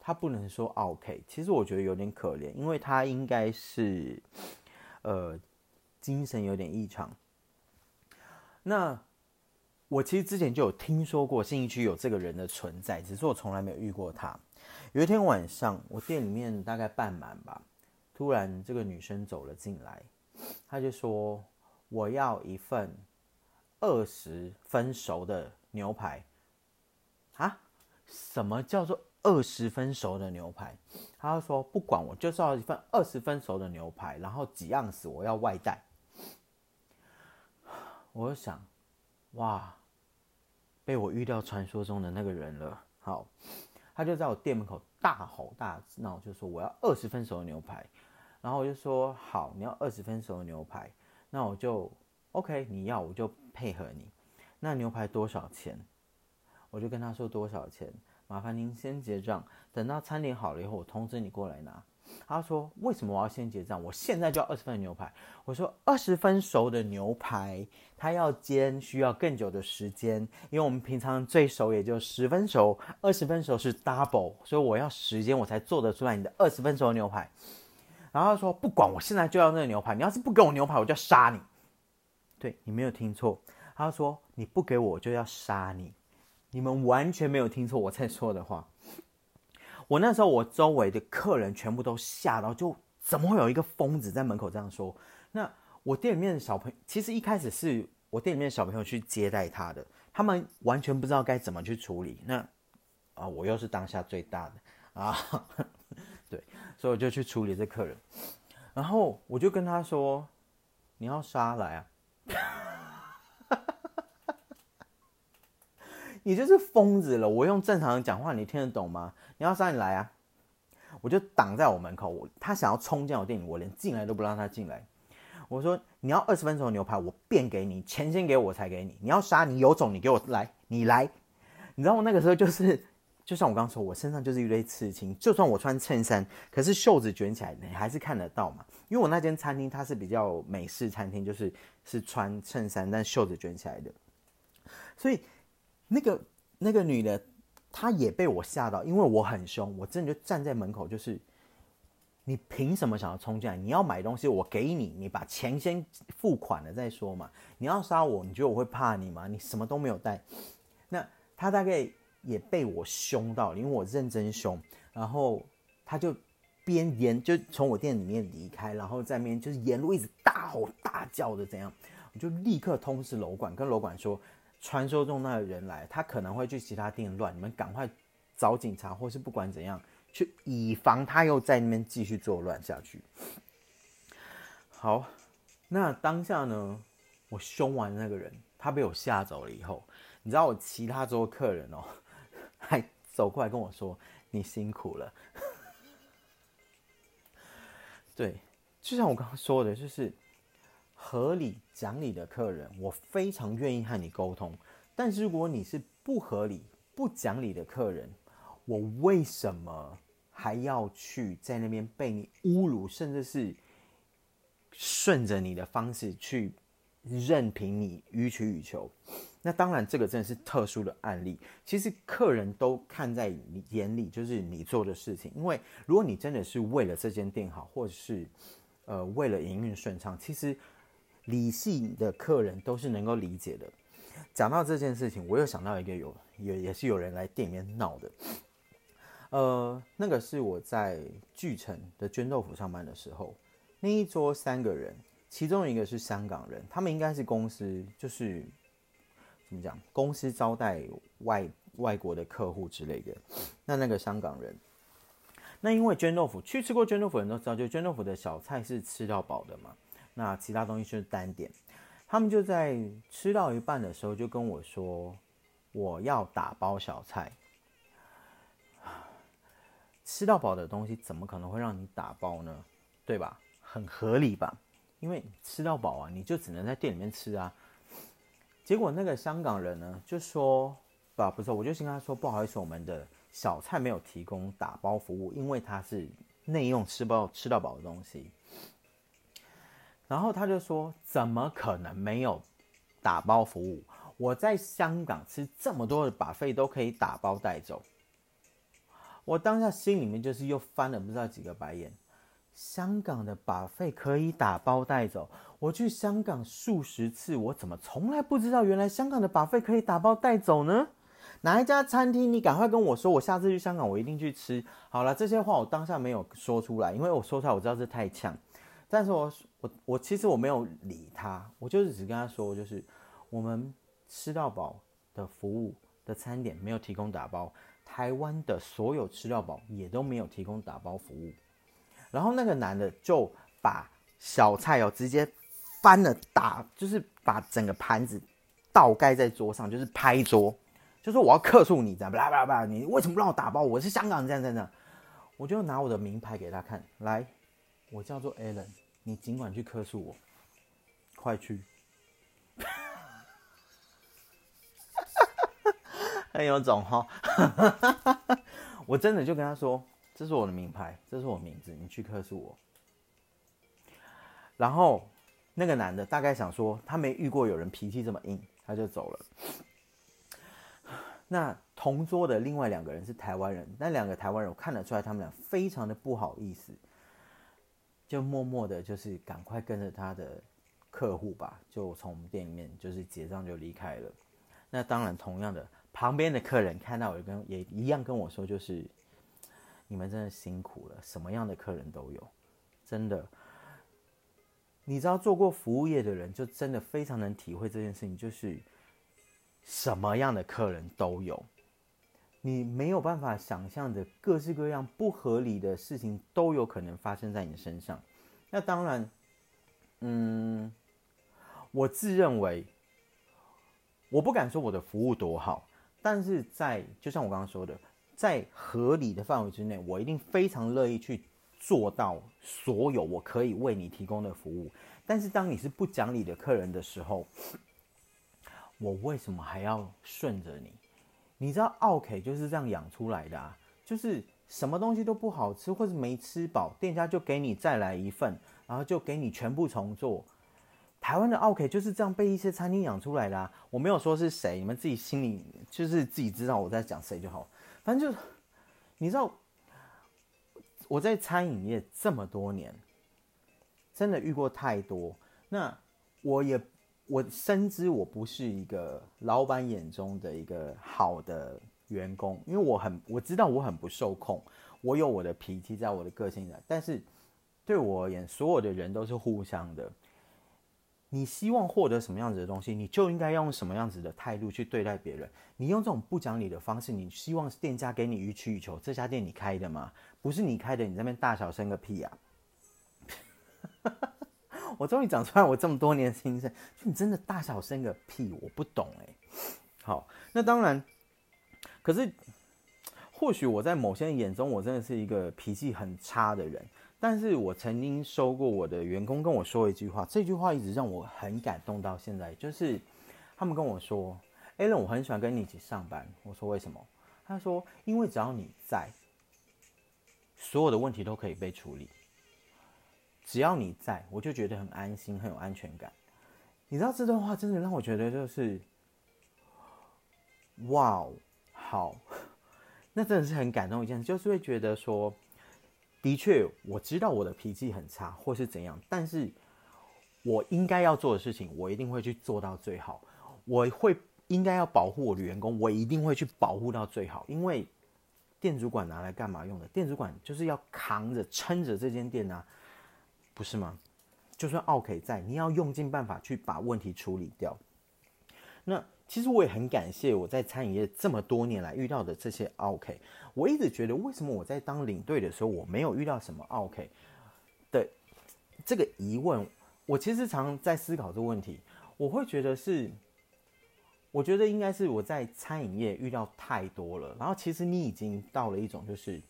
他不能说 OK， 其实我觉得有点可怜，因为他应该是精神有点异常。那我其实之前就有听说过信义区有这个人的存在，只是我从来没有遇过他。有一天晚上，我店里面大概半满吧，突然这个女生走了进来，她就说我要一份20分熟的牛排。啊，什么叫做20分熟的牛排？他说不管，我就是要一份20分熟的牛排，然后几盎司我要外带。我就想，哇，被我遇到传说中的那个人了。好，他就在我店门口大吼大闹，就说我要20分熟的牛排。然后我就说好，你要20分熟的牛排，那我就 OK， 你要我就配合你。那牛排多少钱？我就跟他说多少钱，麻烦您先结账，等到餐点好了以后，我通知你过来拿。他说为什么我要先结账？我现在就要20分的牛排。我说20分熟的牛排，它要煎需要更久的时间，因为我们平常最熟也就10分熟，20分熟是 double， 所以我要时间我才做得出来你的20分熟的牛排。然后他说不管，我现在就要那个牛排，你要是不给我牛排，我就要杀你。对，你没有听错，他说你不给我，我就要杀你。你们完全没有听错我在说的话。我那时候我周围的客人全部都吓到，就怎么会有一个疯子在门口这样说？那我店里面的小朋友，其实一开始是我店里面的小朋友去接待他的，他们完全不知道该怎么去处理。那啊，我又是当下最大的啊，对，所以我就去处理这客人，然后我就跟他说：“你要杀来啊！”你就是疯子了！我用正常人讲话，你听得懂吗？你要杀你来啊！我就挡在我门口，他想要冲进我店里，我连进来都不让他进来。我说你要20分熟的牛排，我变给你，钱先给我才给你。你要杀你有种，你给我来，你来。你知道我那个时候就是，就像我刚说，我身上就是一堆刺青，就算我穿衬衫，可是袖子卷起来，你还是看得到嘛。因为我那间餐厅它是比较美式餐厅，就是穿衬衫但袖子卷起来的，所以。那个女的，她也被我吓到，因为我很凶，我真的就站在门口，就是你凭什么想要冲进来？你要买东西，我给你，你把钱先付款了再说嘛。你要杀我，你觉得我会怕你吗？你什么都没有带。那她大概也被我凶到了，因为我认真凶，然后她就边沿就从我店里面离开，然后在那边就是沿路一直大吼大叫的怎样，我就立刻通知楼管，跟楼管说。传说中那个人来，他可能会去其他店乱，你们赶快找警察，或是不管怎样，去以防他又在那边继续作乱下去。好，那当下呢，我凶完那个人，他被我吓走了以后，你知道我其他桌客人哦，还走过来跟我说：“你辛苦了。”对，就像我刚刚说的，就是。合理讲理的客人，我非常愿意和你沟通。但是如果你是不合理、不讲理的客人，我为什么还要去在那边被你侮辱，甚至是顺着你的方式去任凭你予取予求？那当然，这个真的是特殊的案例。其实客人都看在你眼里，就是你做的事情。因为如果你真的是为了这间店好，或者是为了营运顺畅，其实。理性的客人都是能够理解的。讲到这件事情，我又想到一个也是有人来店里面闹的。那个是我在巨城的捐豆腐上班的时候，那一桌3个人，其中一个是香港人，他们应该是公司就是怎么讲，公司招待外国的客户之类的。那个香港人，那因为捐豆腐，去吃过捐豆腐的人都知道，就捐豆腐的小菜是吃到饱的嘛。那其他东西就是单点，他们就在吃到一半的时候就跟我说，我要打包小菜。吃到饱的东西怎么可能会让你打包呢？对吧？很合理吧？因为吃到饱啊，你就只能在店里面吃啊。结果那个香港人呢，就说，不是，我就先跟他说，不好意思，我们的小菜没有提供打包服务，因为它是内用吃到饱的东西。然后他就说：“怎么可能没有打包服务？我在香港吃这么多的buffet都可以打包带走。”我当下心里面就是又翻了不知道几个白眼。香港的buffet可以打包带走，我去香港数十次，我怎么从来不知道原来香港的buffet可以打包带走呢？哪一家餐厅？你赶快跟我说，我下次去香港我一定去吃。好了，这些话我当下没有说出来，因为我说出来我知道这太呛。但是我其实我没有理他，我就是只跟他说，就是我们吃到饱的服务的餐点没有提供打包，台湾的所有吃到饱也都没有提供打包服务。然后那个男的就把小菜哦直接翻了就是把整个盘子倒盖在桌上，就是拍桌，就说我要客诉你这样，巴拉巴拉巴拉，你为什么不让我打包？我是香港人，这样这样这样。我就拿我的名牌给他看，来，我叫做 Alan， 你尽管去客诉我，快去。很有种哈、哦，我真的就跟他说，这是我的名牌，这是我名字，你去客诉我。然后那个男的大概想说，他没遇过有人脾气这么硬，他就走了。那同桌的另外两个人是台湾人，那两个台湾人我看得出来他们俩非常的不好意思，就默默的就是赶快跟着他的客户吧，就从我们店里面就是结账就离开了。那当然同样的，旁边的客人看到我也一样跟我说，就是你们真的辛苦了，什么样的客人都有，真的。你知道做过服务业的人就真的非常能体会这件事情，就是什么样的客人都有，你没有办法想象的各式各样不合理的事情都有可能发生在你身上。那当然，我自认为，我不敢说我的服务多好，但是在就像我刚刚说的，在合理的范围之内，我一定非常乐意去做到所有我可以为你提供的服务。但是当你是不讲理的客人的时候，我为什么还要顺着你？你知道奥 K 就是这样养出来的啊，就是什么东西都不好吃或是没吃饱，店家就给你再来一份，然后就给你全部重做。台湾的奥 K 就是这样被一些餐厅养出来的啊，我没有说是谁，你们自己心里就是自己知道我在讲谁就好。反正就你知道我在餐饮业这么多年，真的遇过太多。那我深知我不是一个老板眼中的一个好的员工，因为我知道我很不受控，我有我的脾气在，我的个性在，但是对我而言，所有的人都是互相的。你希望获得什么样子的东西，你就应该用什么样子的态度去对待别人。你用这种不讲理的方式，你希望店家给你予取予求，这家店你开的吗？不是你开的，你在那边大小声个屁啊！我终于讲出来我这么多年的心声，就你真的大小声个屁，我不懂哎、欸。好，那当然，可是或许我在某些人眼中，我真的是一个脾气很差的人。但是我曾经收过我的员工跟我说一句话，这句话一直让我很感动到现在，就是他们跟我说 Alan 我很喜欢跟你一起上班。我说为什么？他说因为只要你在，所有的问题都可以被处理，只要你在我就觉得很安心，很有安全感。你知道这段话真的让我觉得就是哇，好，那真的是很感动一件事，就是会觉得说的确，我知道我的脾气很差，或是怎样，但是我应该要做的事情，我一定会去做到最好。我会应该要保护我的员工，我一定会去保护到最好。因为店主管拿来干嘛用的？店主管就是要扛着、撑着这间店啊，不是吗？就算奥 K 在，你要用尽办法去把问题处理掉。那其实我也很感谢我在餐饮业这么多年来遇到的这些奥 K。我一直觉得为什么我在当领队的时候我没有遇到什么奥 K 的这个疑问，我其实常在思考这个问题。我会觉得是，我觉得应该是我在餐饮业遇到太多了，然后其实你已经到了一种就是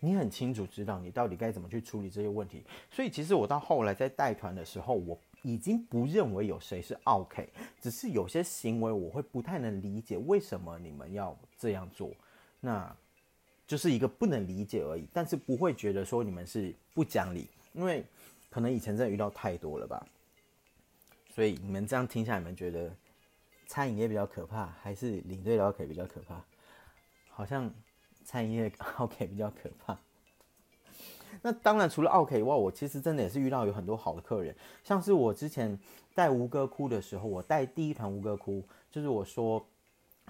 你很清楚知道你到底该怎么去处理这些问题。所以其实我到后来在带团的时候，我已经不认为有谁是 OK， 只是有些行为我会不太能理解为什么你们要这样做，那就是一个不能理解而已，但是不会觉得说你们是不讲理，因为可能以前真的遇到太多了吧。所以你们这样听下来，你们觉得餐饮业比较可怕，还是领队的 OK 比较可怕？好像餐饮业 OK 比较可怕。那当然，除了 OK 以外，我其实真的也是遇到有很多好的客人，像是我之前带吴哥窟的时候，我带第一团吴哥窟，就是我说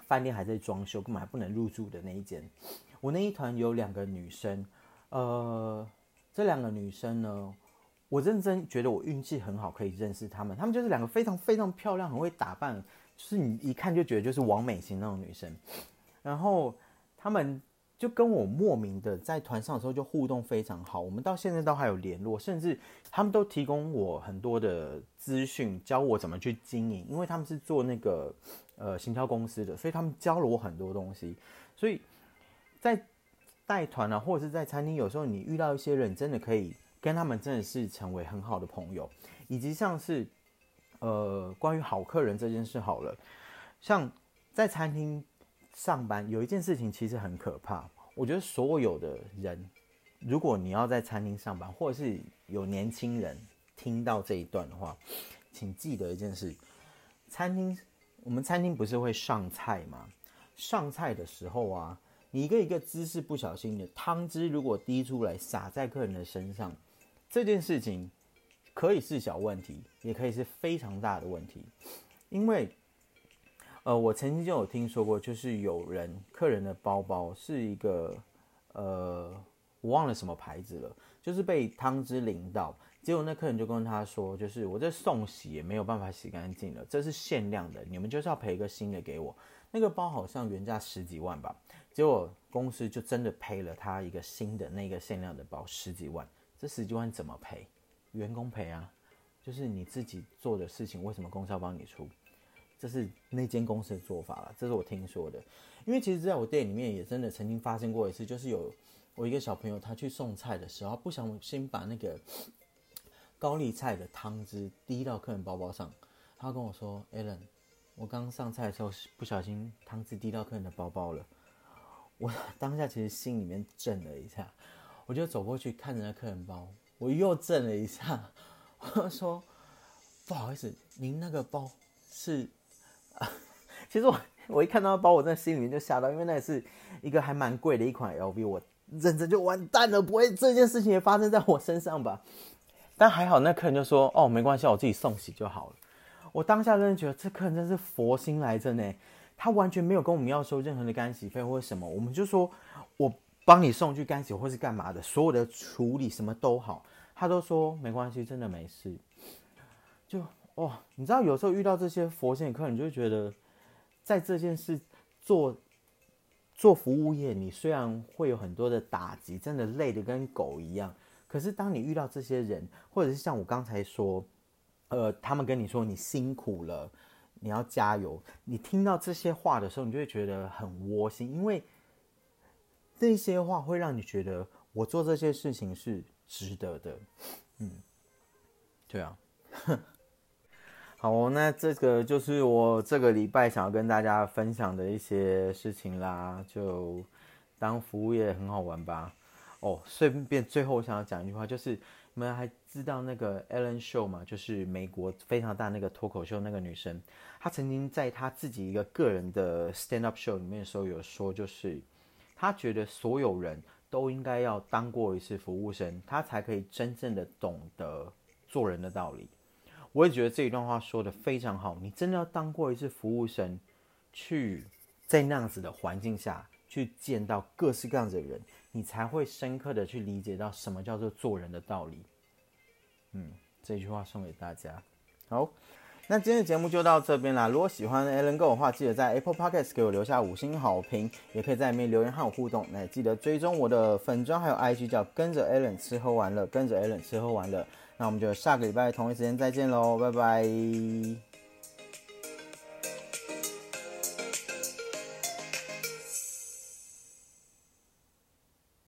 饭店还在装修，根本还不能入住的那一间。我那一团有两个女生，这两个女生呢，我认真觉得我运气很好，可以认识她们。她们就是两个非常非常漂亮，很会打扮，就是你一看就觉得就是王美型那种女生。然后她们就跟我莫名的在团上的时候就互动非常好，我们到现在都还有联络，甚至他们都提供我很多的资讯，教我怎么去经营，因为他们是做那个行销公司的，所以他们教了我很多东西。所以在带团啊，或者是在餐厅，有时候你遇到一些人，真的可以跟他们真的是成为很好的朋友。以及像是关于好客人这件事好了，像在餐厅上班有一件事情其实很可怕，我觉得所有的人，如果你要在餐厅上班，或者是有年轻人听到这一段的话，请记得一件事，我们餐厅不是会上菜吗？上菜的时候啊，你一个一个姿势不小心的汤汁如果滴出来洒在客人的身上，这件事情可以是小问题，也可以是非常大的问题。因为我曾经就有听说过，就是有人客人的包包是一个我忘了什么牌子了，就是被汤汁淋到，结果那客人就跟他说，就是我这送洗也没有办法洗干净了，这是限量的，你们就是要赔一个新的给我。那个包好像原价10几万吧，结果公司就真的赔了他一个新的那个限量的包10几万。这10几万怎么赔？员工赔啊，就是你自己做的事情，为什么公司要帮你出？这是那间公司的做法啦，这是我听说的。因为其实在我店里面也真的曾经发生过一次，就是有我一个小朋友，他去送菜的时候，不小心把那个高丽菜的汤汁滴到客人包包上。他跟我说 Alan 我刚上菜的时候不小心汤汁滴到客人的包包了。我当下其实心里面震了一下，我就走过去看着那客人包，我又震了一下，我说不好意思，您那个包是其实我一看到包，我在心里面就吓到，因为那是一个还蛮贵的一款 LV， 我认真就完蛋了，不会这件事情也发生在我身上吧？但还好那客人就说哦没关系，我自己送洗就好了。我当下真的觉得这客人真是佛心来着呢，他完全没有跟我们要收任何的干洗费或者什么，我们就说我帮你送去干洗或是干嘛的，所有的处理什么都好，他都说没关系，真的没事。就哦，你知道有时候遇到这些佛心的客人，你就会觉得在这件事做服务业，你虽然会有很多的打击，真的累得跟狗一样，可是当你遇到这些人，或者是像我刚才说他们跟你说你辛苦了，你要加油，你听到这些话的时候，你就会觉得很窝心，因为这些话会让你觉得我做这些事情是值得的。嗯，对啊好哦，那这个就是我这个礼拜想要跟大家分享的一些事情啦，就当服务业很好玩吧。哦，顺便最后我想要讲一句话，就是你们还知道那个 Ellen Show 嘛，就是美国非常大那个脱口秀那个女生，她曾经在她自己一个个人的 stand up show 里面的时候有说，就是她觉得所有人都应该要当过一次服务生，她才可以真正的懂得做人的道理。我也觉得这一段话说的非常好，你真的要当过一次服务生，去在那样子的环境下去见到各式各样的人，你才会深刻的去理解到什么叫做做人的道理。嗯，这句话送给大家。好，那今天的节目就到这边啦。如果喜欢 Ellen Go 的话，记得在 Apple Podcast 给我留下5星好评，也可以在里面留言和我互动。那也记得追踪我的粉专还有 IG 叫跟着 Ellen 吃喝玩乐，跟着 Ellen 吃喝玩乐。那我们就下个礼拜同一时间再见喽，拜拜。